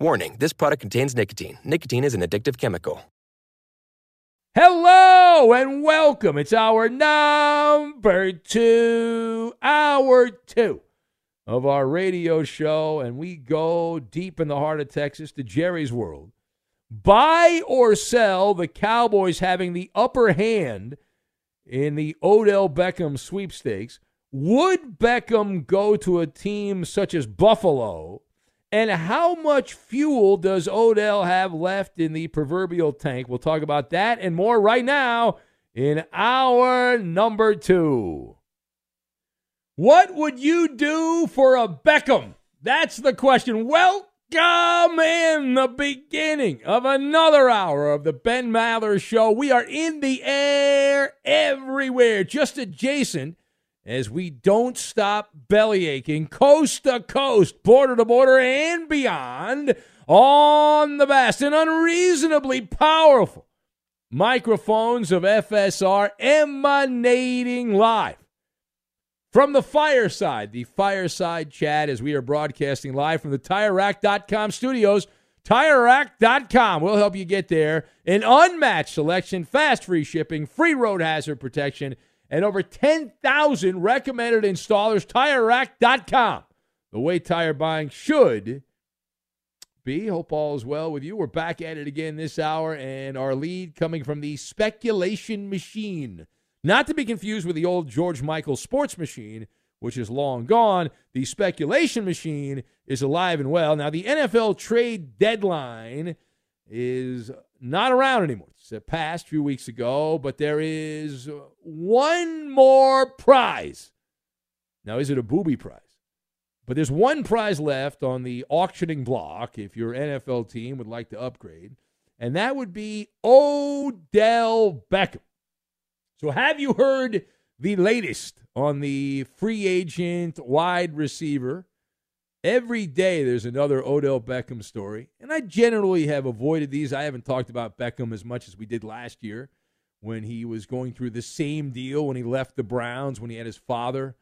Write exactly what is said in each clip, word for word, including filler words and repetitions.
Warning, this product contains nicotine. Nicotine is an addictive chemical. Hello and welcome. It's our number two, hour two of our radio show, and we go deep in the heart of Texas to Jerry's world. Buy or sell the Cowboys having the upper hand in the Odell Beckham sweepstakes. Would Beckham go to a team such as Buffalo? And how much fuel does Odell have left in the proverbial tank? We'll talk about that and more right now in hour number two. What would you do for a Beckham? That's the question. Welcome in the beginning of another hour of the Ben Maller Show. We are in the air everywhere, just adjacent, as we don't stop bellyaching coast to coast, border to border, and beyond on the vast and unreasonably powerful microphones of F S R, emanating live from the fireside, the fireside chat, as we are broadcasting live from the Tire Rack dot com studios. Tire Rack dot com will help you get there. An unmatched selection, fast free shipping, free road hazard protection, and over ten thousand recommended installers. Tire Rack dot com, the way tire buying should be. Hope all is well with you. We're back at it again this hour, and our lead coming from the speculation machine. Not to be confused with the old George Michael sports machine, which is long gone. The speculation machine is alive and well. Now, the N F L trade deadline is not around anymore. It's passed a few weeks ago, but there is one more prize. Now, is it a booby prize? But there's one prize left on the auctioning block if your N F L team would like to upgrade, and that would be Odell Beckham. So have you heard the latest on the free agent wide receiver Every day there's another Odell Beckham story, and I generally have avoided these. I haven't talked about Beckham as much as we did last year when he was going through the same deal when he left the Browns, when he had his father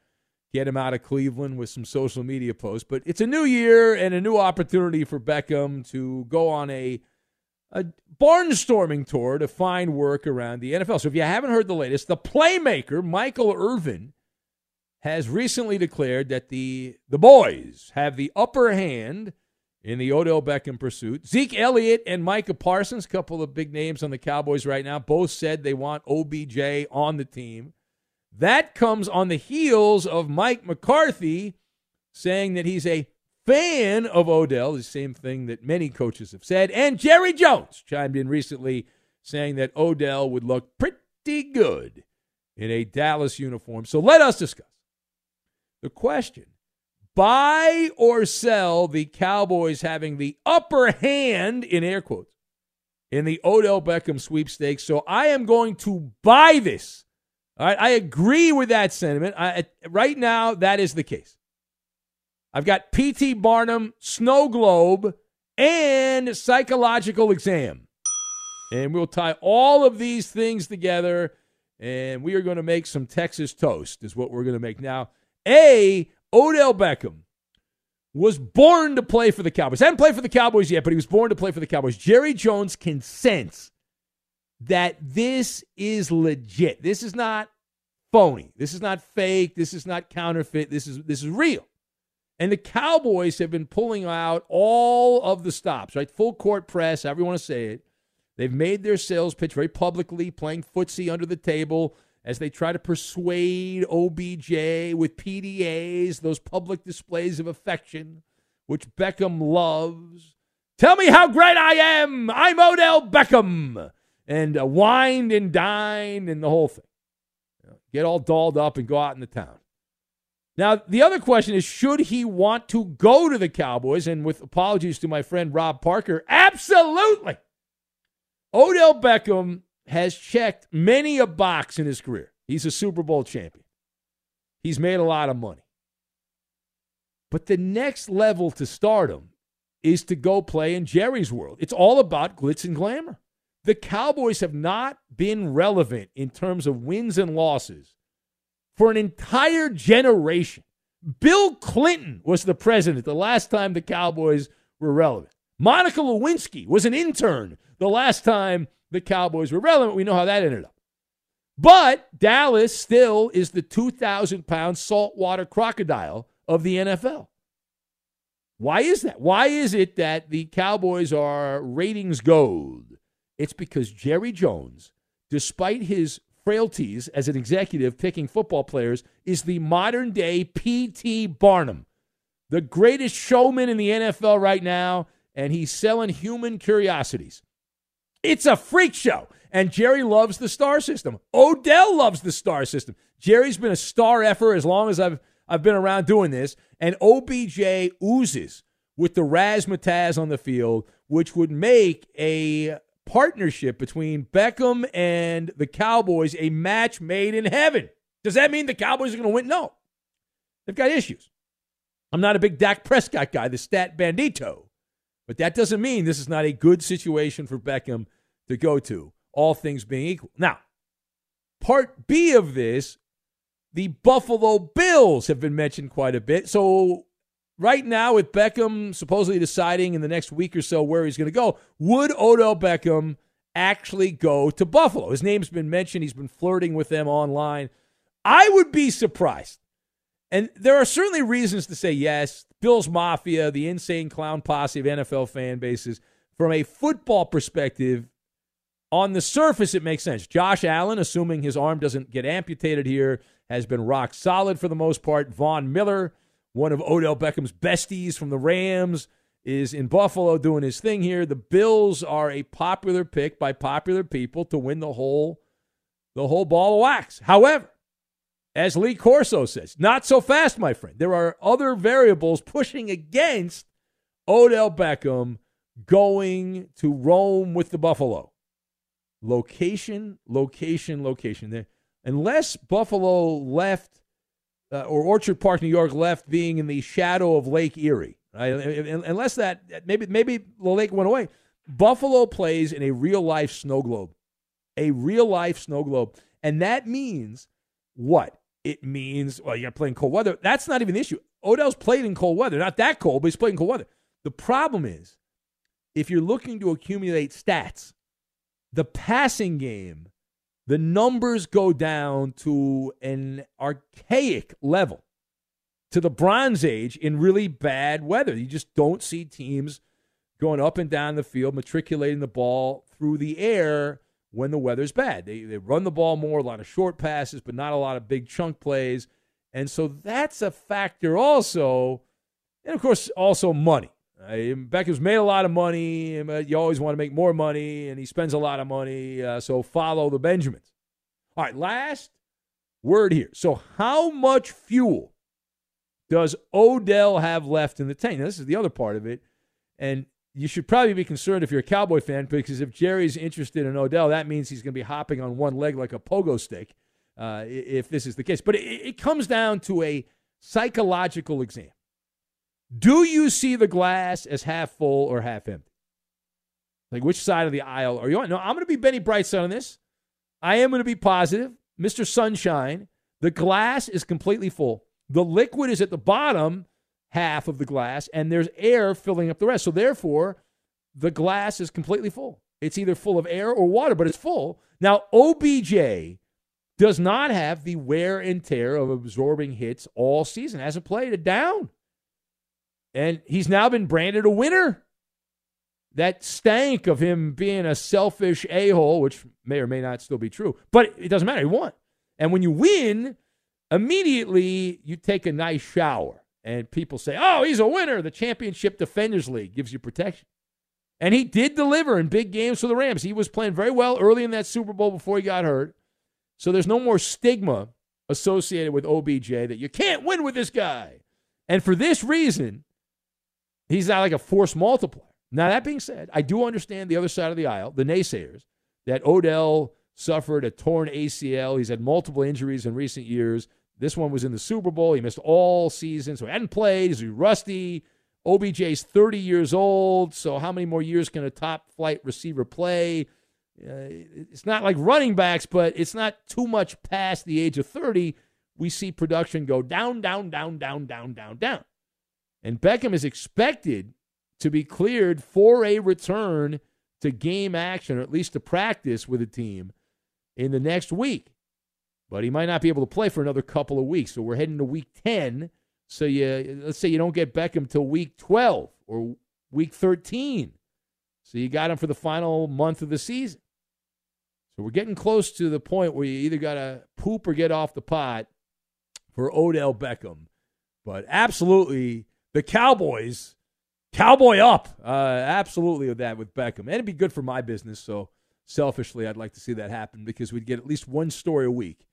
get him out of Cleveland with some social media posts. But it's a new year and a new opportunity for Beckham to go on a, a barnstorming tour to find work around the N F L. So if you haven't heard the latest, the playmaker, Michael Irvin, has recently declared that the, the boys have the upper hand in the Odell Beckham pursuit. Zeke Elliott and Micah Parsons, a couple of big names on the Cowboys right now, both said they want O B J on the team. That comes on the heels of Mike McCarthy saying that he's a fan of Odell, the same thing that many coaches have said. And Jerry Jones chimed in recently saying that Odell would look pretty good in a Dallas uniform. So let us discuss the question: buy or sell the Cowboys having the upper hand, in air quotes, in the Odell Beckham sweepstakes. So I am going to buy this. All right, I agree with that sentiment. I, right now, that is the case. I've got P T. Barnum, Snow Globe, and Psychological Exam. And we'll tie all of these things together, and we are going to make some Texas toast is what we're going to make now. A, Odell Beckham was born to play for the Cowboys. I hadn't played for the Cowboys yet, but he was born to play for the Cowboys. Jerry Jones can sense that this is legit. This is not phony. This is not fake. This is not counterfeit. This is this is real. And the Cowboys have been pulling out all of the stops, right? Full court press, however you want to say it. They've made their sales pitch very publicly, playing footsie under the table as they try to persuade O B J with P D As, those public displays of affection, which Beckham loves. Tell me how great I am. I'm Odell Beckham. And uh, wine and dine and the whole thing. You know, get all dolled up and go out in the town. Now, the other question is, should he want to go to the Cowboys? And with apologies to my friend Rob Parker, absolutely. Odell Beckham has checked many a box in his career. He's a Super Bowl champion. He's made a lot of money. But the next level to stardom is to go play in Jerry's world. It's all about glitz and glamour. The Cowboys have not been relevant in terms of wins and losses for an entire generation. Bill Clinton was the president the last time the Cowboys were relevant. Monica Lewinsky was an intern the last time the Cowboys were relevant. We know how that ended up. But Dallas still is the two thousand pound saltwater crocodile of the N F L. Why is that? Why is it that the Cowboys are ratings gold? It's because Jerry Jones, despite his frailties as an executive picking football players, is the modern-day P T. Barnum, the greatest showman in the N F L right now, and he's selling human curiosities. It's a freak show, and Jerry loves the star system. Odell loves the star system. Jerry's been a star effer as long as I've, I've been around doing this, and O B J oozes with the razzmatazz on the field, which would make a partnership between Beckham and the Cowboys a match made in heaven. Does that mean the Cowboys are going to win? No. They've got issues. I'm not a big Dak Prescott guy, the stat bandito. But that doesn't mean this is not a good situation for Beckham to go to, all things being equal. Now, part B of this, the Buffalo Bills have been mentioned quite a bit. So right now, with Beckham supposedly deciding in the next week or so where he's going to go, would Odell Beckham actually go to Buffalo? His name's been mentioned. He's been flirting with them online. I would be surprised. And there are certainly reasons to say yes. Bills Mafia, the insane clown posse of N F L fan bases. From a football perspective, on the surface, it makes sense. Josh Allen, assuming his arm doesn't get amputated here, has been rock solid for the most part. Von Miller, one of Odell Beckham's besties from the Rams, is in Buffalo doing his thing here. The Bills are a popular pick by popular people to win the whole, the whole ball of wax. However, as Lee Corso says, not so fast, my friend. There are other variables pushing against Odell Beckham going to Rome with the Buffalo. Location, location, location. Unless Buffalo left uh, or Orchard Park, New York, left being in the shadow of Lake Erie. Right? Unless that, maybe maybe the lake went away. Buffalo plays in a real-life snow globe. A real-life snow globe. And that means what? It means, well, you're playing cold weather. That's not even the issue. Odell's played in cold weather. Not that cold, but he's played in cold weather. The problem is, if you're looking to accumulate stats, the passing game, the numbers go down to an archaic level, to the Bronze Age in really bad weather. You just don't see teams going up and down the field, matriculating the ball through the air when the weather's bad. They they run the ball more, a lot of short passes, but not a lot of big chunk plays. And so that's a factor also. And, of course, also money. Uh, Beckham's made a lot of money. You always want to make more money, and he spends a lot of money, uh, so follow the Benjamins. All right, last word here. So how much fuel does Odell have left in the tank? Now, this is the other part of it, and you should probably be concerned if you're a Cowboy fan, because if Jerry's interested in Odell, that means he's going to be hopping on one leg like a pogo stick uh, if this is the case. But it, it comes down to a psychological exam. Do you see the glass as half full or half empty? Like, which side of the aisle are you on? No, I'm going to be Benny Brightside on this. I am going to be positive. Mister Sunshine, the glass is completely full. The liquid is at the bottom half of the glass, and there's air filling up the rest. So, therefore, the glass is completely full. It's either full of air or water, but it's full. Now, O B J does not have the wear and tear of absorbing hits all season. Hasn't played a down. And he's now been branded a winner. That stank of him being a selfish a-hole, which may or may not still be true, but it doesn't matter. He won. And when you win, immediately you take a nice shower. And people say, oh, he's a winner. The Championship Defenders League gives you protection. And he did deliver in big games for the Rams. He was playing very well early in that Super Bowl before he got hurt. So there's no more stigma associated with O B J that you can't win with this guy. And for this reason, he's not like a force multiplier. Now, that being said, I do understand the other side of the aisle, the naysayers, that Odell suffered a torn A C L. He's had multiple injuries in recent years. This one was in the Super Bowl. He missed all season, so he hadn't played. He's rusty. O B J's thirty years old, so how many more years can a top-flight receiver play? Uh, it's not like running backs, but it's not too much past the age of thirty. We see production go down, down, down, down, down, down, down. And Beckham is expected to be cleared for a return to game action, or at least to practice with the team in the next week. But he might not be able to play for another couple of weeks. So we're heading to week ten. So you, let's say you don't get Beckham till week twelve or week thirteen. So you got him for the final month of the season. So we're getting close to the point where you either got to poop or get off the pot for Odell Beckham. But absolutely, the Cowboys, cowboy up, uh, absolutely with that with Beckham. And it'd be good for my business, so selfishly I'd like to see that happen because we'd get at least one story a week.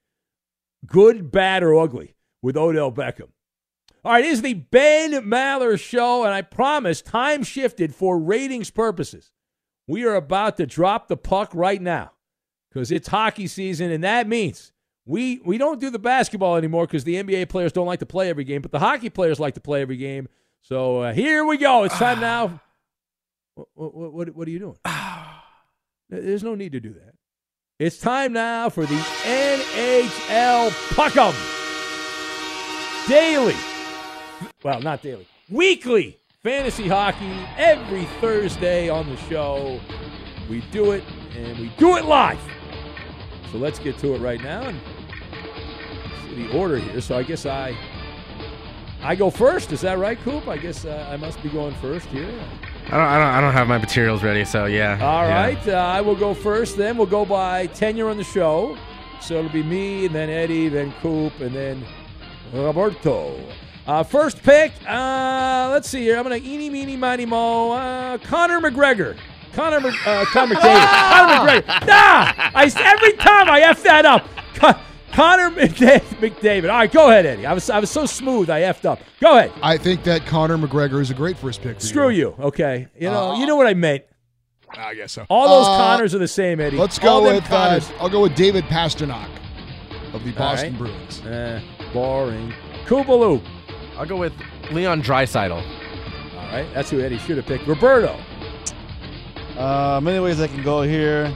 Good, bad, or ugly with Odell Beckham. All right, it is the Ben Maller Show, and I promise time shifted for ratings purposes. We are about to drop the puck right now because it's hockey season, and that means We we don't do the basketball anymore because the N B A players don't like to play every game, but the hockey players like to play every game. So uh, here we go. It's time now. What, what, what, what are you doing? There's no need to do that. It's time now for the N H L Puck'em Daily. Well, not daily. Weekly fantasy hockey every Thursday on the show. We do it, and we do it live. So let's get to it right now. And the order here. So I guess I I go first. Is that right, Coop? I guess uh, I must be going first here. I don't, I don't I don't have my materials ready, so yeah. All yeah. right. Uh, I will go first. Then we'll go by tenure on the show. So it'll be me, and then Eddie, then Coop, and then Roberto. Uh, first pick. Uh, let's see here. I'm going to eeny, meeny, miny, mo. Uh, Conor McGregor. Conor, uh, Conor McDavid. Conor McGregor. Nah! I, every time I F that up. Con- Conor McDavid. All right, go ahead, Eddie. I was I was so smooth I F'd up. Go ahead. I think that Conor McGregor is a great first pick for Screw you. you. Okay. You know uh, you know what I meant. I guess so. All those uh, Connors are the same, Eddie. Let's go with Connors. Uh, I'll go with David Pasternak of the Boston right. Bruins. Eh, boring. Kubaloo. I'll go with Leon Draisaitl. All right, that's who Eddie should have picked. Roberto. Uh, many ways I can go here.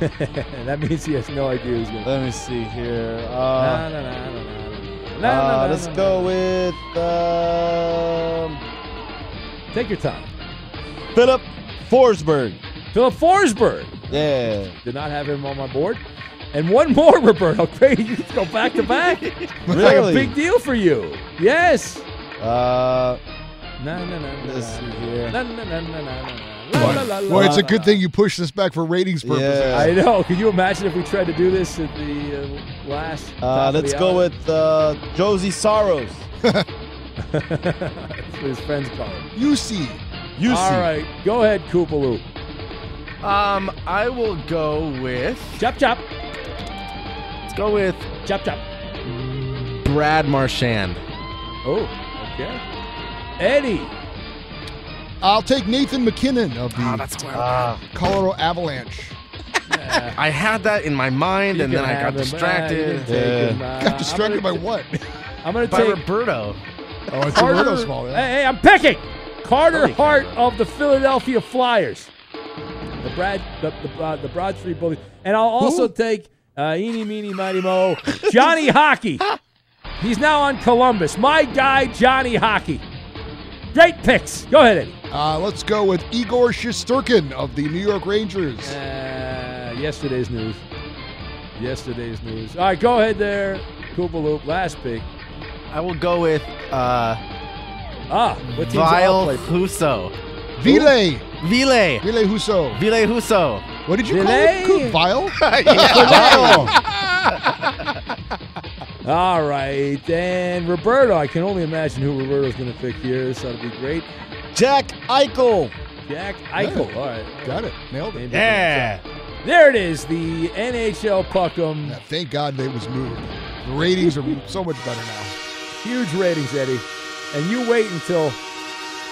That means he has no idea who's going to. Let me see here. Uh, nah, nah, nah, nah, nah, nah, nah, uh, nah, let's nah, go nah. with... Um, Take your time. Philip Forsberg. Philip Forsberg. Yeah. Did not have him on my board. And one more, Roberto. Great. You can go back to back. Really? Like a big deal for you. Yes. Uh... No, no, no, no, no, no, no, no, no. Boy, it's a good thing you pushed this back for ratings purposes. Yeah. I know. Could you imagine if we tried to do this at the uh, last? Uh, let's the go with uh, Josie Saros. That's what his friends call him. U C. U C. All right. Go ahead, Koopaloo. Um, I will go with... Chop, chop. Let's go with... Chop, chop. Brad Marchand. Oh, okay. Eddie. I'll take Nathan McKinnon of the oh, that's uh, Colorado Avalanche. Yeah. I had that in my mind, you and then I got distracted. Yeah. Him, uh, got distracted by t- what? I'm going to take Roberto. Oh, it's Carter, Roberto's fault. Yeah. Hey, I'm picking Carter Hart of the Philadelphia Flyers. The Brad, the the, uh, the Broad Street Bullies, and I'll also Ooh. take uh, Eeny, Meeny, Mighty Mo, Johnny Hockey. He's now on Columbus. My guy, Johnny Hockey. Great picks. Go ahead, Eddie. Uh, let's go with Igor Shesterkin of the New York Rangers. Uh, yesterday's news. Yesterday's news. All right, go ahead there, Koopaloop. Last pick. I will go with uh, ah, what Ville Husso. Ville. Ville. Ville Husso. Ville Husso. What did you Ville? call him? Ville? Yeah. Ville. All right, and Roberto. I can only imagine who Roberto's going to pick here. So that'll be great. Jack Eichel. Jack Eichel. All right. Got it. Nailed it. Yeah. There it is, the N H L Puck'em. Yeah, thank God they was moved. The ratings are so much better now. Huge ratings, Eddie. And you wait until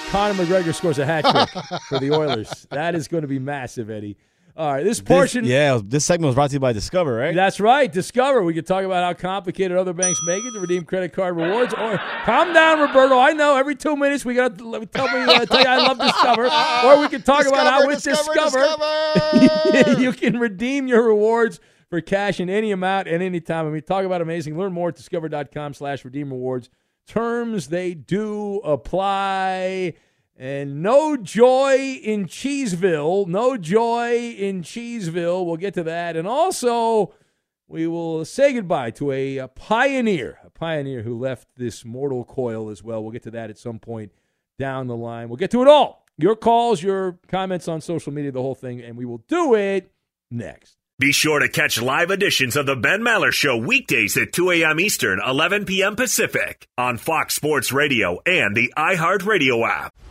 Conor McGregor scores a hat trick for the Oilers. That is going to be massive, Eddie. All right, this portion... This, yeah, this segment was brought to you by Discover, right? That's right, Discover. We could talk about how complicated other banks make it to redeem credit card rewards. Or calm down, Roberto. I know every two minutes we got to tell me uh, tell you I love Discover. Or we could talk Discover, about how with Discover, Discover, Discover. You can redeem your rewards for cash in any amount at any time. I mean, talk about amazing. Learn more at discover.com slash redeem rewards. Terms, they do apply... And no joy in Cheeseville. No joy in Cheeseville. We'll get to that. And also, we will say goodbye to a, a pioneer, a pioneer who left this mortal coil as well. We'll get to that at some point down the line. We'll get to it all. Your calls, your comments on social media, the whole thing, and we will do it next. Be sure to catch live editions of The Ben Maller Show weekdays at two a.m. Eastern, eleven p.m. Pacific on Fox Sports Radio and the iHeartRadio app.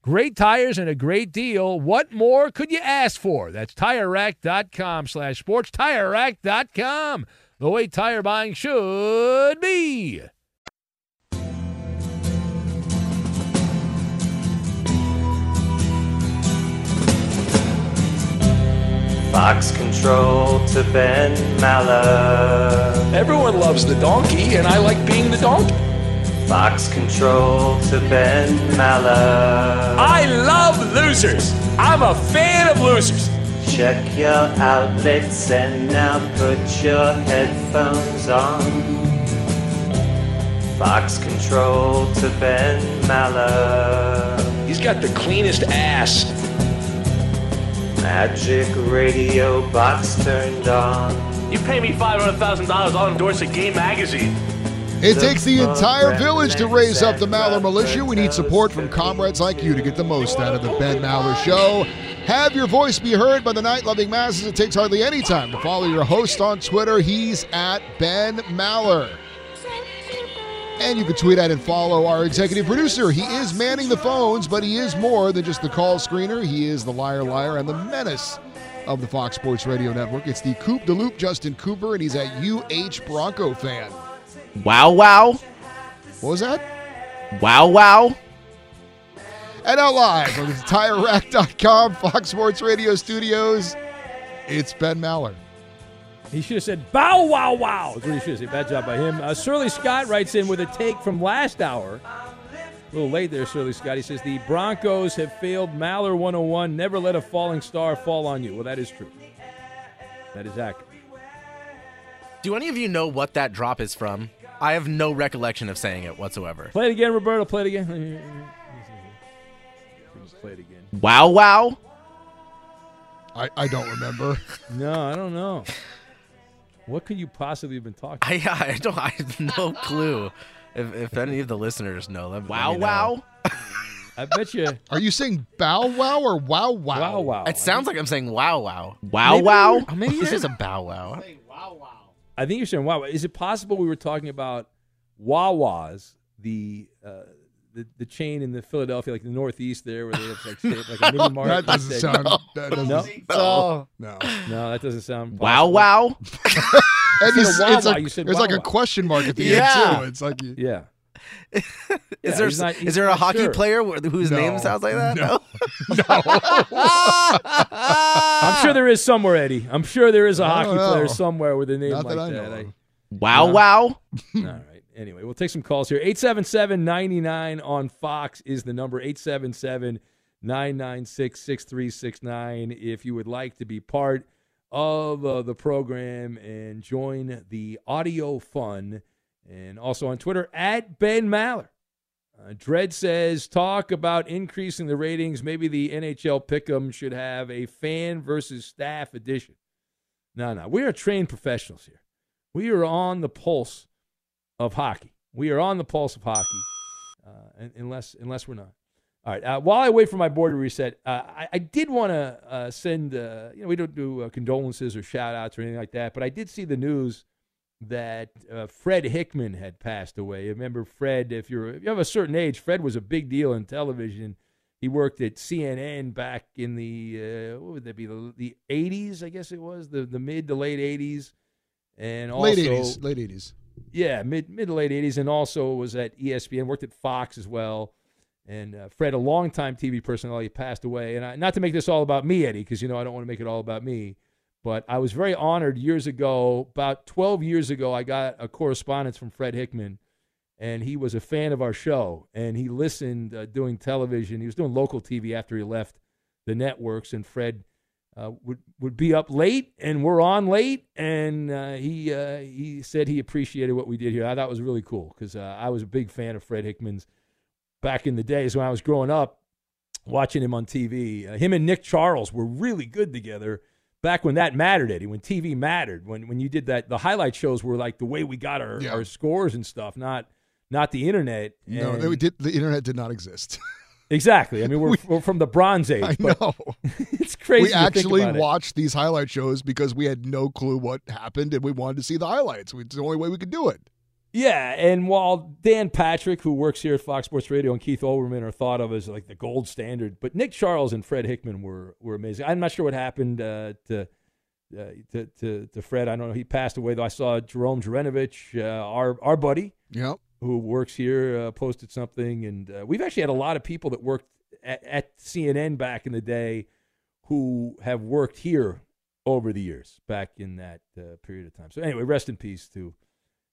Great tires and a great deal. What more could you ask for? That's Tire Rack dot com slash sports. Tire Rack dot com. The way tire buying should be. Fox control to Ben Maller. Everyone loves the donkey, and I like being the donkey. Fox control to Ben Maller. I love losers. I'm a fan of losers. Check your outlets and now put your headphones on. Fox control to Ben Maller. He's got the cleanest ass. Magic radio box turned on. You pay me five hundred thousand dollars, I'll endorse a Game magazine. It takes the entire village to raise up the Maller militia. We need support from comrades like you to get the most out of the Ben Maller Show. Have your voice be heard by the night-loving masses. It takes hardly any time to follow your host on Twitter. He's at Ben Maller. And you can tweet at and follow our executive producer. He is manning the phones, but he is more than just the call screener. He is the liar, liar, and the menace of the Fox Sports Radio Network. It's the Coop de Loop, Justin Cooper, and he's at U H Bronco Fan. Wow, wow. What was that? Wow, wow. And now live on the Tire Rack dot com, Fox Sports Radio Studios, it's Ben Maller. He should have said, bow, wow, wow. That's what he should have said. Bad job by him. Uh, Surly Scott writes in with a take from last hour. A little late there, Surly Scott. He says, the Broncos have failed Maller one oh one. Never let a falling star fall on you. Well, that is true. That is accurate. Do any of you know what that drop is from? I have no recollection of saying it whatsoever. Play it again, Roberto. Play it again. Play it again. Wow, wow. I, I don't remember. No, I don't know. What could you possibly have been talking about? I, I, don't, I have no clue. If, if any of the listeners know. Let, wow, let wow. Know. I bet you. Are you saying bow wow or wow wow? Wow, wow. It sounds I mean, like I'm saying wow, wow. Wow, maybe wow? Oh, maybe this is a bow wow. I'm saying wow, wow. I think you're saying wow. Is it possible we were talking about Wawa's, the uh, the, the chain in the Philadelphia, like the Northeast there, where they have like, state, like a mini market? That doesn't state. sound. That doesn't no? No. no, no, that doesn't sound. Possible. Wow, wow. And you, wow, it's wow. Like, you said, there's wow, like a wow. question mark at the yeah. end too. It's like you, yeah. is yeah, there not, is there a hockey sure. player whose no, name sounds like that? No. no. I'm sure there is somewhere, Eddie. I'm sure there is a hockey know. player somewhere with a name not like that. that. I, wow, no. wow. All right. Anyway, we'll take some calls here. eight seven seven, nine nine on Fox is the number. eight seven seven, nine nine six, six three six nine if you would like to be part of uh, the program and join the audio fun. And also on Twitter, at Ben Maller. Uh, Dredd says, talk about increasing the ratings. Maybe the N H L Pick'em should have a fan versus staff edition. No, no. We are trained professionals here. We are on the pulse of hockey. We are on the pulse of hockey, uh, unless unless we're not. All right. Uh, while I wait for my board to reset, uh, I, I did want to uh, send, uh, you know, we don't do uh, condolences or shout-outs or anything like that, but I did see the news that uh, Fred Hickman had passed away. Remember, Fred, if you're if you have a certain age, Fred was a big deal in television. He worked at C N N back in the, uh, what would that be, the, the eighties, I guess it was, the, the mid to late eighties. And also, late eighties, late eighties. Yeah, mid, mid to late eighties, and also was at E S P N, worked at Fox as well. And uh, Fred, a longtime T V personality, passed away. And I, not to make this all about me, Eddie, because, you know, I don't want to make it all about me, but I was very honored years ago, about twelve years ago, I got a correspondence from Fred Hickman, and he was a fan of our show, and he listened uh, doing television. He was doing local T V after he left the networks, and Fred uh, would, would be up late, and we're on late, and uh, he uh, he said he appreciated what we did here. I thought it was really cool, because uh, I was a big fan of Fred Hickman's. Back in the days when I was growing up, watching him on T V, uh, him and Nick Charles were really good together back when that mattered, Eddie, when T V mattered, when when you did that. The highlight shows were like the way we got our, yeah. our scores and stuff, not not the internet. And no, they did, the internet did not exist. Exactly. I mean, we're, we, we're from the Bronze Age. I but know. It's crazy. We to actually think about watched it. These highlight shows because we had no clue what happened, and we wanted to see the highlights. It's the only way we could do it. Yeah, and while Dan Patrick, who works here at Fox Sports Radio, and Keith Olbermann are thought of as like the gold standard, but Nick Charles and Fred Hickman were were amazing. I'm not sure what happened uh, to, uh, to to to Fred. I don't know. He passed away, though. I saw Jerome Jerenovich, uh, our our buddy, yep. who works here, uh, posted something, and uh, we've actually had a lot of people that worked at, at C N N back in the day who have worked here over the years back in that uh, period of time. So anyway, rest in peace to.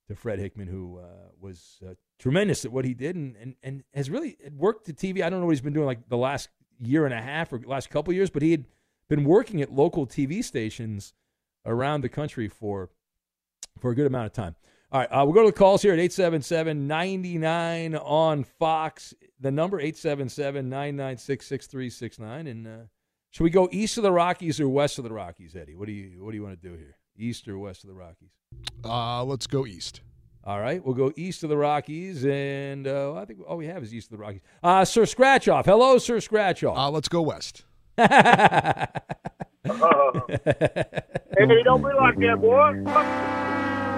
To Fred Hickman, who uh, was uh, tremendous at what he did and, and, and has really worked at T V. I don't know what he's been doing like the last year and a half or last couple of years, but he had been working at local T V stations around the country for for a good amount of time. All right, uh, we'll go to the calls here at eight seven seven, nine nine on Fox. The number, eight seven seven, nine nine six, six three six nine. And uh, should we go east of the Rockies or west of the Rockies, Eddie? What do you What do you want to do here? East or west of the Rockies? Uh, let's go east. All right, we'll go east of the Rockies, and uh, I think all we have is east of the Rockies. Uh, Sir Scratch-Off. Hello, Sir Scratch-Off. Uh, let's go west. uh, hey, don't be like that, boy.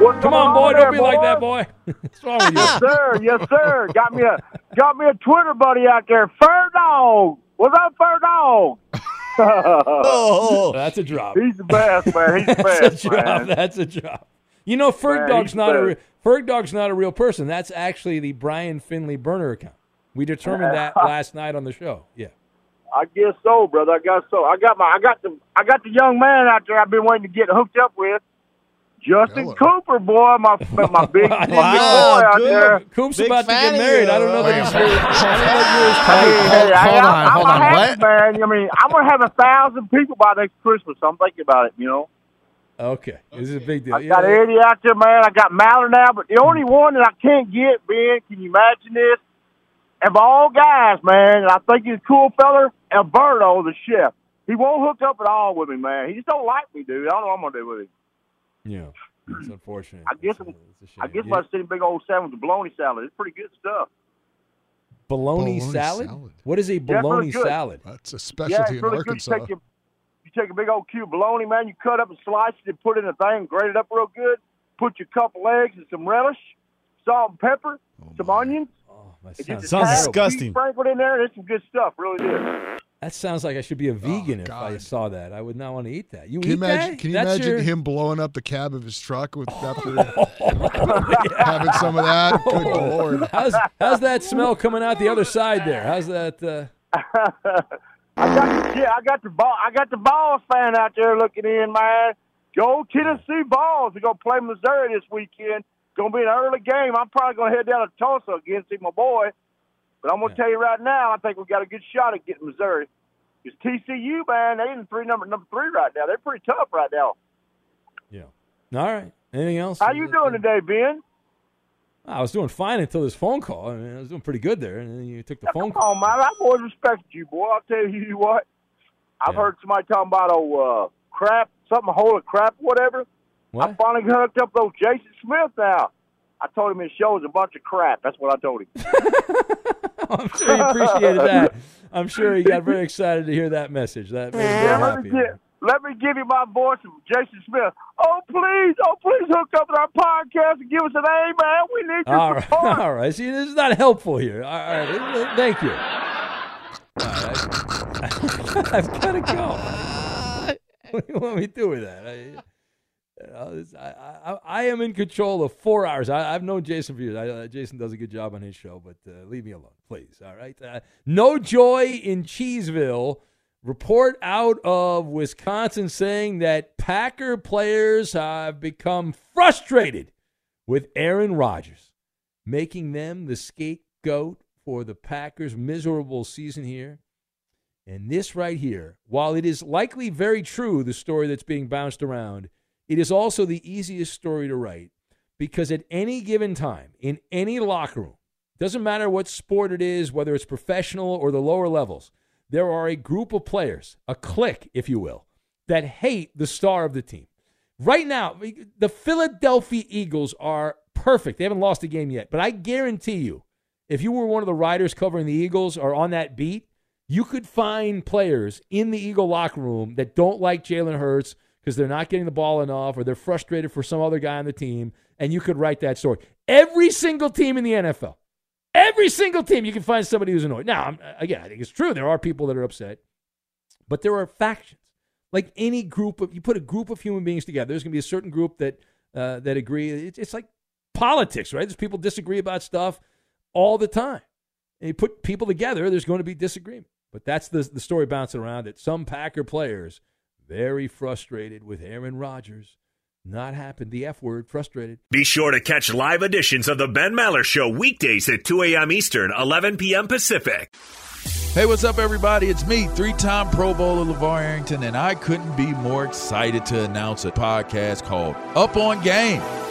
What's Come on, boy, on don't there, be boy? like that, boy. What's wrong with you? Yes, sir. Yes, sir. Got me a got me a Twitter buddy out there. Fur Dog. What's up, Fur Dog? Oh, that's a drop. He's the best, man. He's the best, man. That's a drop. You know, Ferg Dog's not a Ferg Dog's not a real person. That's actually the Brian Finley burner account. We determined that last night on the show. Yeah, I guess so, brother. I guess so. I got my, I got the, I got the young man out there I've been waiting to get hooked up with. Justin Hello. Cooper, boy, my my big, wow, big boy out good. there. Coop's big about to get married. I don't know that he's married. Hold on, hold on. Man, I mean, I'm gonna have a thousand people by next Christmas. I'm thinking about it, you know. Okay, okay. This is a big deal. I yeah. got Eddie out there, man. I got Mallard now, but the only one that I can't get, Ben, can you imagine this? Of all guys, man, and I think he's a cool feller. Alberto, the chef, he won't hook up at all with me, man. He just don't like me, dude. I don't know what I'm gonna do with him. Yeah, it's unfortunate. I guess, it's a, it's a I guess yeah. I see a big old sandwich with a bologna salad. It's pretty good stuff. Bologna, bologna salad? salad? What is a bologna yeah, really salad? That's a specialty yeah, it's really in Arkansas. Good. You, take your, you take a big old cube of bologna, man. You cut up and slice it and put it in a thing, grate it up real good. Put your couple eggs and some relish, salt and pepper, oh some onions. Oh, that sounds, sounds disgusting. Sprinkle it in there. It's some good stuff, really good. That sounds like I should be a vegan oh, if God. I saw that. I would not want to eat that. You can eat imagine, that? Can you That's imagine your... him blowing up the cab of his truck with after oh, yeah. having some of that? Good Lord. How's, how's that smell coming out the other side there? How's that? Uh... I got the yeah, I got the ball. I got the Balls fan out there looking in, man. Go Tennessee Balls. They're gonna play Missouri this weekend. Gonna be an early game. I'm probably gonna head down to Tulsa again, see my boy. But I'm going to yeah. tell you right now, I think we've got a good shot at getting Missouri. Because T C U, man, they're in three, number number three right now. They're pretty tough right now. Yeah. All right. Anything else? How you doing today, Ben? I was doing fine until this phone call. I mean, I was doing pretty good there, and then you took the yeah, phone come call. Come on, man. I've always respected you, boy. I'll tell you what. I've yeah. heard somebody talking about oh, uh, crap, something, a hole of crap, whatever. What? I finally hooked up with Jason Smith now. I told him his show was a bunch of crap. That's what I told him. I'm sure he appreciated that. I'm sure he got very excited to hear that message. That made him very happy. Get, let me give you my voice of Jason Smith. Oh, please, oh, please hook up with our podcast and give us an amen. We need your all support. Right, all right. See, this is not helpful here. All right. Thank you. All right. I've got to go. What do you want me to do with that? I, You know, I, I, I am in control of four hours. I, I've known Jason for years. I, uh, Jason does a good job on his show, but uh, leave me alone, please. All right. Uh, no joy in Cheeseville. Report out of Wisconsin saying that Packer players have become frustrated with Aaron Rodgers, making them the scapegoat for the Packers' miserable season here. And this right here, while it is likely very true, the story that's being bounced around, it is also the easiest story to write because at any given time, in any locker room, doesn't matter what sport it is, whether it's professional or the lower levels, there are a group of players, a clique, if you will, that hate the star of the team. Right now, the Philadelphia Eagles are perfect. They haven't lost a game yet, but I guarantee you, if you were one of the writers covering the Eagles or on that beat, you could find players in the Eagle locker room that don't like Jalen Hurts, because they're not getting the ball enough or they're frustrated for some other guy on the team, and you could write that story. Every single team in the N F L, every single team, you can find somebody who's annoyed. Now, I'm, again, I think it's true. There are people that are upset, but there are factions. Like any group of, you put a group of human beings together, there's going to be a certain group that uh, that agree. It's, it's like politics, right? There's people disagree about stuff all the time. And you put people together, there's going to be disagreement. But that's the, the story bouncing around that some Packer players very frustrated with Aaron Rodgers. Not happened. The F word, frustrated. Be sure to catch live editions of The Ben Maller Show weekdays at two a.m. Eastern, eleven p.m. Pacific. Hey, what's up, everybody? It's me, three-time Pro Bowler LeVar Arrington, and I couldn't be more excited to announce a podcast called Up On Game.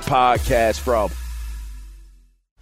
podcast from.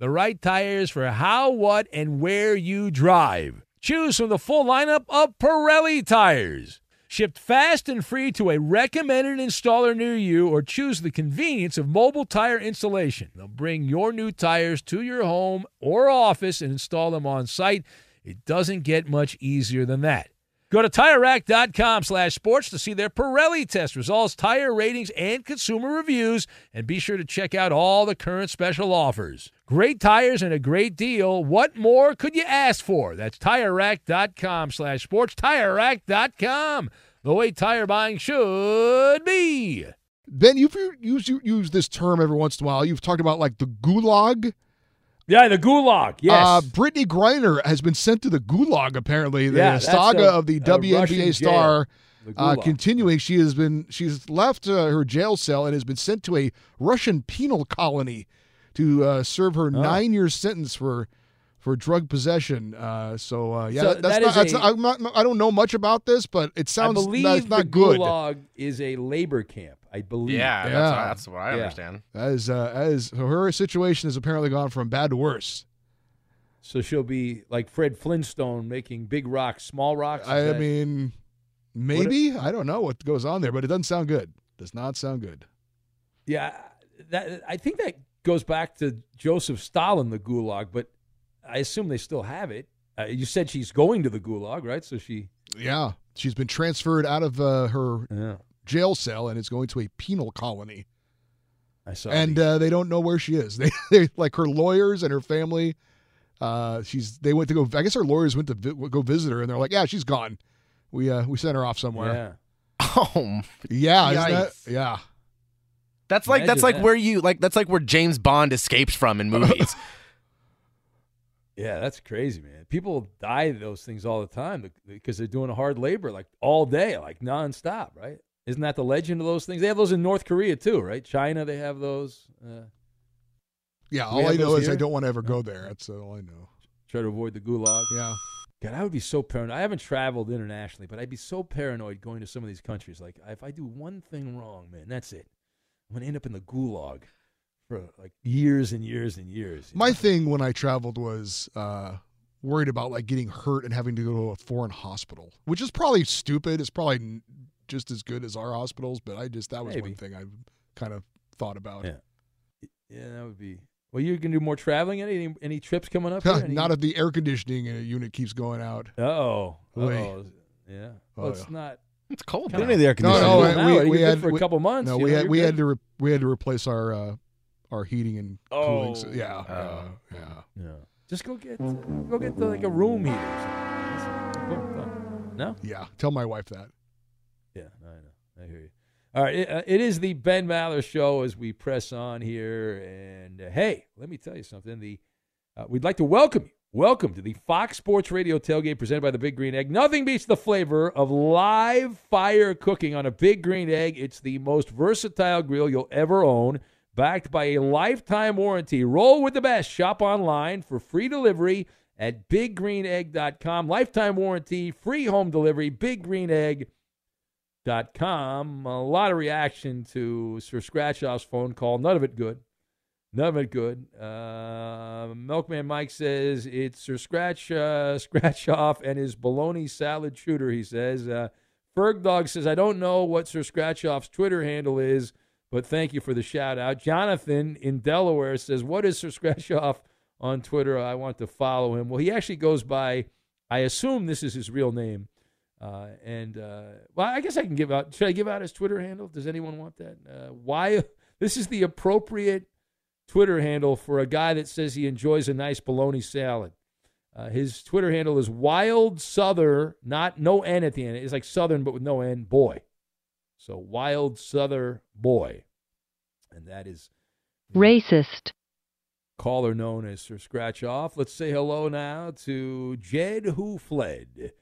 The right tires for how, what, and where you drive. Choose from the full lineup of Pirelli tires. Shipped fast and free to a recommended installer near you, or choose the convenience of mobile tire installation. They'll bring your new tires to your home or office and install them on site. It doesn't get much easier than that. Go to TireRack.com slash sports to see their Pirelli test results, tire ratings, and consumer reviews, and be sure to check out all the current special offers. Great tires and a great deal. What more could you ask for? That's TireRack.com slash sports, TireRack dot com. The way tire buying should be. Ben, you've used you use this term every once in a while. You've talked about, like, the gulag. Yeah, the gulag, yes. Uh, Brittany Griner has been sent to the gulag, apparently. The yeah, saga a, of the W N B A star uh, continuing. She has been she's left uh, her jail cell and has been sent to a Russian penal colony to uh, serve her oh. nine-year sentence for for drug possession. Uh, so, uh, yeah, so that's that not, that's, a, I'm not, I don't know much about this, but it sounds I believe that's not the good. Gulag is a labor camp. I believe. Yeah, yeah. That's, that's what I yeah. understand. That is, uh, that is, her situation has apparently gone from bad to worse. So she'll be like Fred Flintstone, making big rocks, small rocks. Is I that, mean, maybe. It, I don't know what goes on there, but it doesn't sound good. Does not sound good. Yeah, that, I think that goes back to Joseph Stalin, the gulag, but I assume they still have it. Uh, you said she's going to the gulag, right? So she. Yeah, she's been transferred out of uh, her. Yeah. jail cell, and it's going to a penal colony. I saw, and uh, they don't know where she is. They, they like her lawyers and her family. Uh, she's they went to go. I guess her lawyers went to vi- go visit her, and they're like, "Yeah, she's gone. We uh, we sent her off somewhere." Yeah. Oh, yeah, isn't that, yeah. That's like Imagine that's like that. where you like that's like where James Bond escapes from in movies. Yeah, that's crazy, man. People die those things all the time because they're doing hard labor, like all day, like nonstop, right? Isn't that the legend of those things? They have those in North Korea too, right? China, they have those. Uh, yeah, all I know is here? I don't want to ever no. go there. That's all I know. Try to avoid the gulag. Yeah. God, I would be so paranoid. I haven't traveled internationally, but I'd be so paranoid going to some of these countries. Like, if I do one thing wrong, man, that's it. I'm going to end up in the gulag for like years and years and years. My know? thing when I traveled was uh, worried about like getting hurt and having to go to a foreign hospital, which is probably stupid. It's probably... N- just as good as our hospitals, but I just that was Maybe. one thing I kind of thought about. Yeah, yeah, that would be. Well, you're gonna do more traveling. Any any trips coming up? Here? Any... Not if the air conditioning unit keeps going out. Oh, oh, Yeah. Oh, well, it's yeah. not. It's cold. Now. Of the air conditioning. No, no, no, we, we had for we, a couple months. No, we know, had we good. had to re, we had to replace our uh, our heating and oh. cooling. So, yeah, uh, yeah, yeah, yeah. Just go get uh, go get the, like a room heater. Or something. No. Yeah. Tell my wife that. Yeah, I know. I hear you. All right, it, uh, it is the Ben Maller Show as we press on here. And uh, hey, let me tell you something. The uh, we'd like to welcome you. Welcome to the Fox Sports Radio tailgate presented by the Big Green Egg. Nothing beats the flavor of live fire cooking on a Big Green Egg. It's the most versatile grill you'll ever own, backed by a lifetime warranty. Roll with the best. Shop online for free delivery at big green egg dot com. Lifetime warranty, free home delivery, big green egg dot com. A lot of reaction to Sir Scratchoff's phone call. None of it good. None of it good. Uh, Milkman Mike says it's Sir Scratch uh, Scratch Off and his bologna salad shooter, he says. Uh, Ferg Dog says, I don't know what Sir Scratch Off's Twitter handle is, but thank you for the shout out. Jonathan in Delaware says, what is Sir Scratch Off on Twitter? I want to follow him. Well, he actually goes by, I assume this is his real name. Uh, and, uh, well, I guess I can give out, should I give out his Twitter handle? Does anyone want that? Uh, why? This is the appropriate Twitter handle for a guy that says he enjoys a nice bologna salad. Uh, his Twitter handle is Wild Souther, not no N at the end. It's like Southern, but with no N, boy. So Wild Souther Boy. And that is racist. Caller known as Sir Scratch Off. Let's say hello now to Jed Who Fled,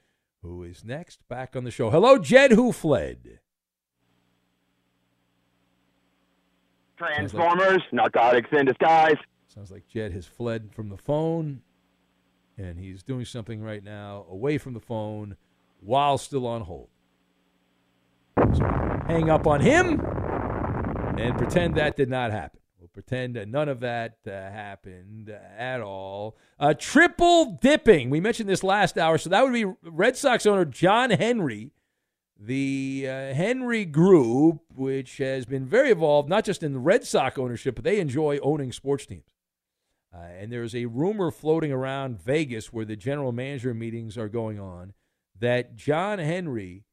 who is next back on the show. Hello, Jed Who Fled. Transformers, like, narcotics in disguise. Sounds like Jed has fled from the phone, and he's doing something right now away from the phone while still on hold. So hang up on him and pretend that did not happen. We'll pretend that none of that uh, happened at all. Uh, triple dipping. We mentioned this last hour, so that would be Red Sox owner John Henry. The uh, Henry Group, which has been very involved, not just in the Red Sox ownership, but they enjoy owning sports teams. Uh, and there's a rumor floating around Vegas where the general manager meetings are going on that John Henry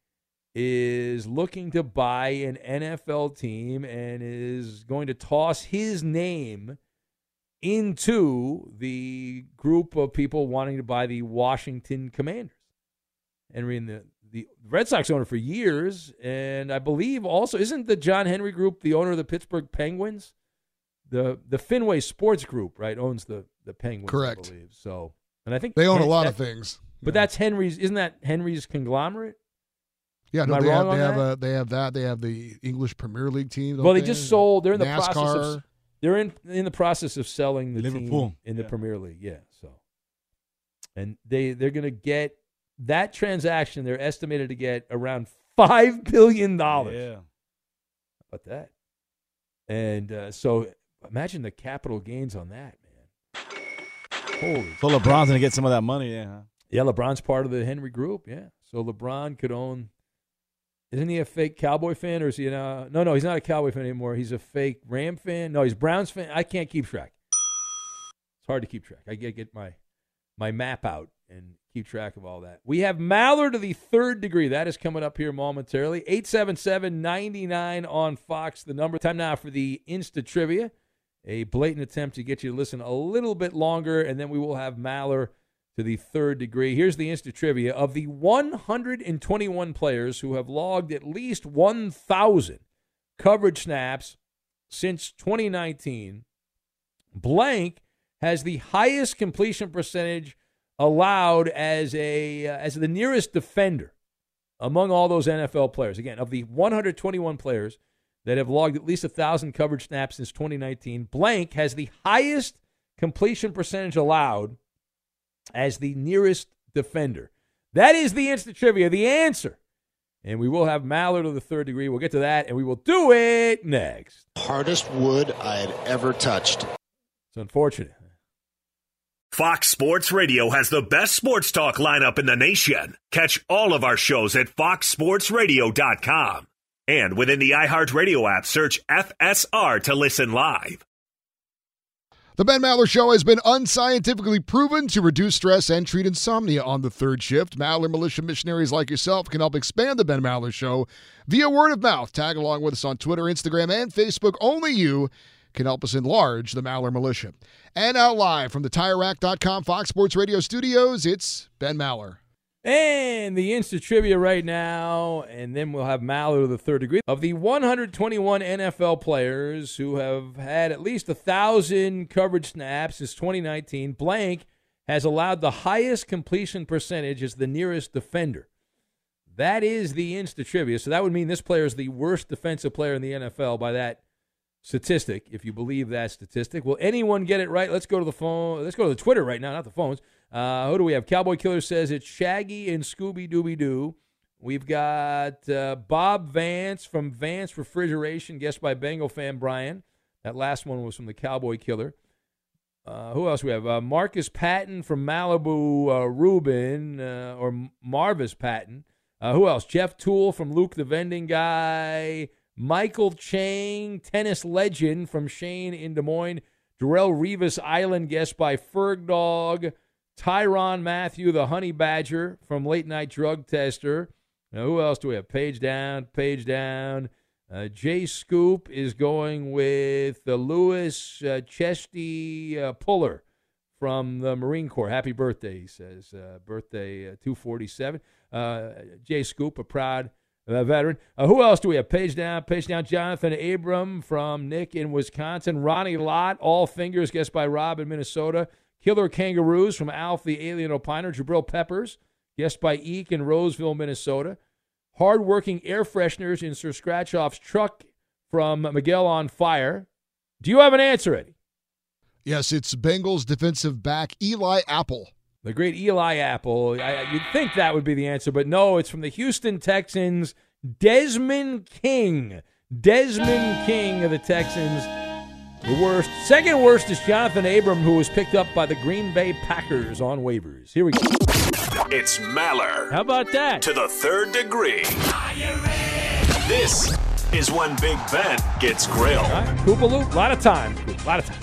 is looking to buy an N F L team and is going to toss his name into the group of people wanting to buy the Washington Commanders. Henry and the the Red Sox owner for years, and I believe also, isn't the John Henry Group the owner of the Pittsburgh Penguins? The the Fenway Sports Group, right, owns the, the Penguins, correct. I believe. So, and I think they own Hen- a lot that, of things. But yeah. that's Henry's, isn't that Henry's conglomerate? Yeah, no, they have, they, have a, they have that. They have the English Premier League team. Well, they, they just sold, they're in the NASCAR. process of, they're in, in the process of selling the Liverpool. team in yeah. the Premier League. Yeah, so. And they, they're going to get, that transaction, they're estimated to get around five billion dollars. Yeah. How about that? And uh, so imagine the capital gains on that, man. Holy. So LeBron's going to get some of that money, yeah. Huh? Yeah, LeBron's part of the Henry Group, yeah. So LeBron could own – isn't he a fake Cowboy fan or is he a – no, no, he's not a Cowboy fan anymore. He's a fake Ram fan. No, he's Browns fan. I can't keep track. It's hard to keep track. I get, get my, my map out and keep track of all that. We have Maller to the Third Degree. That is coming up here momentarily. eight seven seven, nine nine on Fox, the number. Time now for the Insta Trivia, a blatant attempt to get you to listen a little bit longer, and then we will have Maller to the Third Degree. Here's the Insta Trivia. Of the one hundred twenty-one players who have logged at least one thousand coverage snaps since twenty nineteen, blank has the highest completion percentage allowed as a uh, as the nearest defender among all those N F L players. Again, of the one hundred twenty-one players that have logged at least one thousand coverage snaps since twenty nineteen, blank has the highest completion percentage allowed as the nearest defender. That is the Insta Trivia, the answer. And we will have Maller to the Third Degree. We'll get to that, and we will do it next. Hardest wood I had ever touched. It's unfortunate. Fox Sports Radio has the best sports talk lineup in the nation. Catch all of our shows at fox sports radio dot com. And within the iHeartRadio app, search F S R to listen live. The Ben Maller Show has been unscientifically proven to reduce stress and treat insomnia on the third shift. Maller militia missionaries like yourself can help expand the Ben Maller Show via word of mouth. Tag along with us on Twitter, Instagram, and Facebook. Only you can help us enlarge the Maller militia. And out live from the Tire Rack dot com Fox Sports Radio studios, it's Ben Maller. And the Insta Trivia right now, and then we'll have Maller to the third degree. Of the one hundred twenty-one N F L players who have had at least one thousand coverage snaps since twenty nineteen, blank has allowed the highest completion percentage as the nearest defender. That is the Insta Trivia, so that would mean this player is the worst defensive player in the N F L by that statistic, if you believe that statistic. Will anyone get it right? Let's go to the phone. Let's go to the Twitter right now, not the phones. Uh, who do we have? Cowboy Killer says it's Shaggy and Scooby-Dooby-Doo. We've got uh, Bob Vance from Vance Refrigeration, guessed by Bengal fan Brian. That last one was from the Cowboy Killer. Uh, who else we have? Uh, Marcus Patton from Malibu, uh, Rubin, uh, or Marvis Patton. Uh, who else? Jeff Toole from Luke the Vending Guy. Michael Chang, tennis legend from Shane in Des Moines. Darrell Revis Island, guessed by Ferg Dog. Tyron Matthew, the honey badger from Late Night Drug Tester. Now, who else do we have? Page down, page down. Uh, Jay Scoop is going with the Lewis uh, Chesty uh, Puller from the Marine Corps. Happy birthday, he says. Uh, birthday uh, two forty-seven. Uh, Jay Scoop, a proud uh, veteran. Uh, who else do we have? Page down, page down. Jonathan Abram from Nick in Wisconsin. Ronnie Lott, all fingers, guessed by Rob in Minnesota. Killer Kangaroos from Alf the Alien Opiner. Jabril Peppers, guessed by Eek in Roseville, Minnesota. Hardworking air fresheners in Sir Scratchoff's truck from Miguel on Fire. Do you have an answer, Eddie? Yes, it's Bengals defensive back Eli Apple. The great Eli Apple. I, you'd think that would be the answer, but no, it's from the Houston Texans, Desmond King. Desmond King of the Texans. The worst, second worst is Jonathan Abram, who was picked up by the Green Bay Packers on waivers. Here we go. It's Maller. How about that? To the third degree. Are you ready? This is when Big Ben gets grilled. All right. Koopaloop, a lot of time. A lot of time.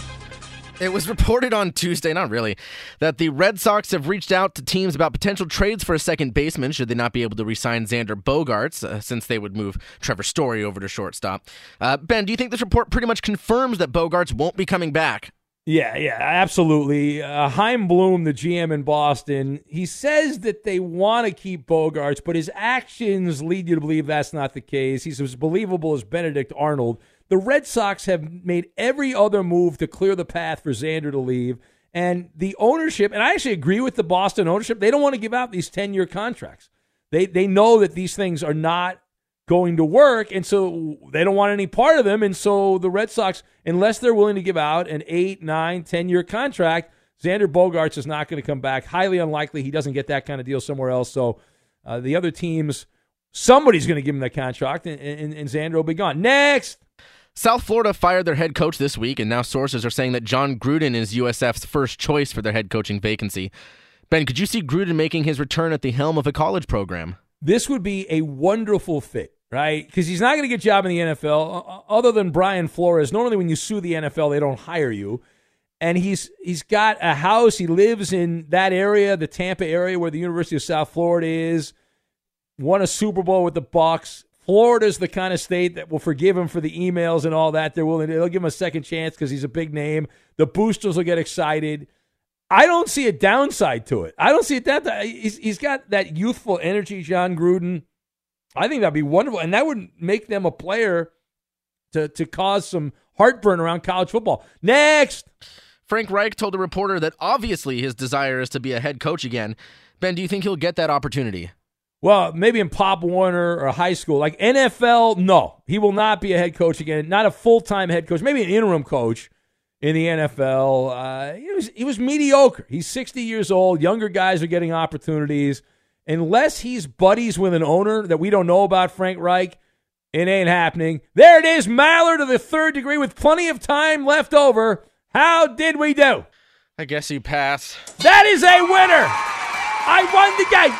It was reported on Tuesday, not really, that the Red Sox have reached out to teams about potential trades for a second baseman should they not be able to re-sign Xander Bogaerts, uh, since they would move Trevor Story over to shortstop. Uh, Ben, do you think this report pretty much confirms that Bogaerts won't be coming back? Yeah, yeah, absolutely. Uh, Chaim Bloom, the G M in Boston, he says that they want to keep Bogaerts, but his actions lead you to believe that's not the case. He's as believable as Benedict Arnold. The Red Sox have made every other move to clear the path for Xander to leave. And the ownership, and I actually agree with the Boston ownership, they don't want to give out these ten-year contracts. They they know that these things are not going to work, and so they don't want any part of them. And so the Red Sox, unless they're willing to give out an eight, nine, ten-year contract, Xander Bogaerts is not going to come back. Highly unlikely he doesn't get that kind of deal somewhere else. So uh, the other teams, somebody's going to give him that contract, and, and, and Xander will be gone. Next! South Florida fired their head coach this week, and now sources are saying that Jon Gruden is U S F's first choice for their head coaching vacancy. Ben, could you see Gruden making his return at the helm of a college program? This would be a wonderful fit, right? Because he's not going to get a job in the N F L, other than Brian Flores. Normally when you sue the N F L, they don't hire you. And he's he's got a house. He lives in that area, the Tampa area where the University of South Florida is. Won a Super Bowl with the Bucs. Florida's the kind of state that will forgive him for the emails and all that. They're willing to, they'll give him a second chance because he's a big name. The boosters will get excited. I don't see a downside to it. I don't see a downside. He's, he's got that youthful energy, Jon Gruden. I think that'd be wonderful. And that would make them a player to, to cause some heartburn around college football. Next! Frank Reich told a reporter that obviously his desire is to be a head coach again. Ben, do you think he'll get that opportunity? Well, maybe in Pop Warner or high school. Like N F L, no. He will not be a head coach again. Not a full-time head coach. Maybe an interim coach in the N F L. Uh, he was, he was mediocre. He's sixty years old. Younger guys are getting opportunities. Unless he's buddies with an owner that we don't know about, Frank Reich, it ain't happening. There it is, Maller to the third degree with plenty of time left over. How did we do? I guess you pass. That is a winner. I won the game.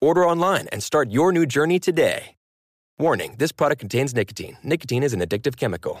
Order online and start your new journey today. Warning, this product contains nicotine. Nicotine is an addictive chemical.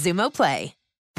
Zumo Play.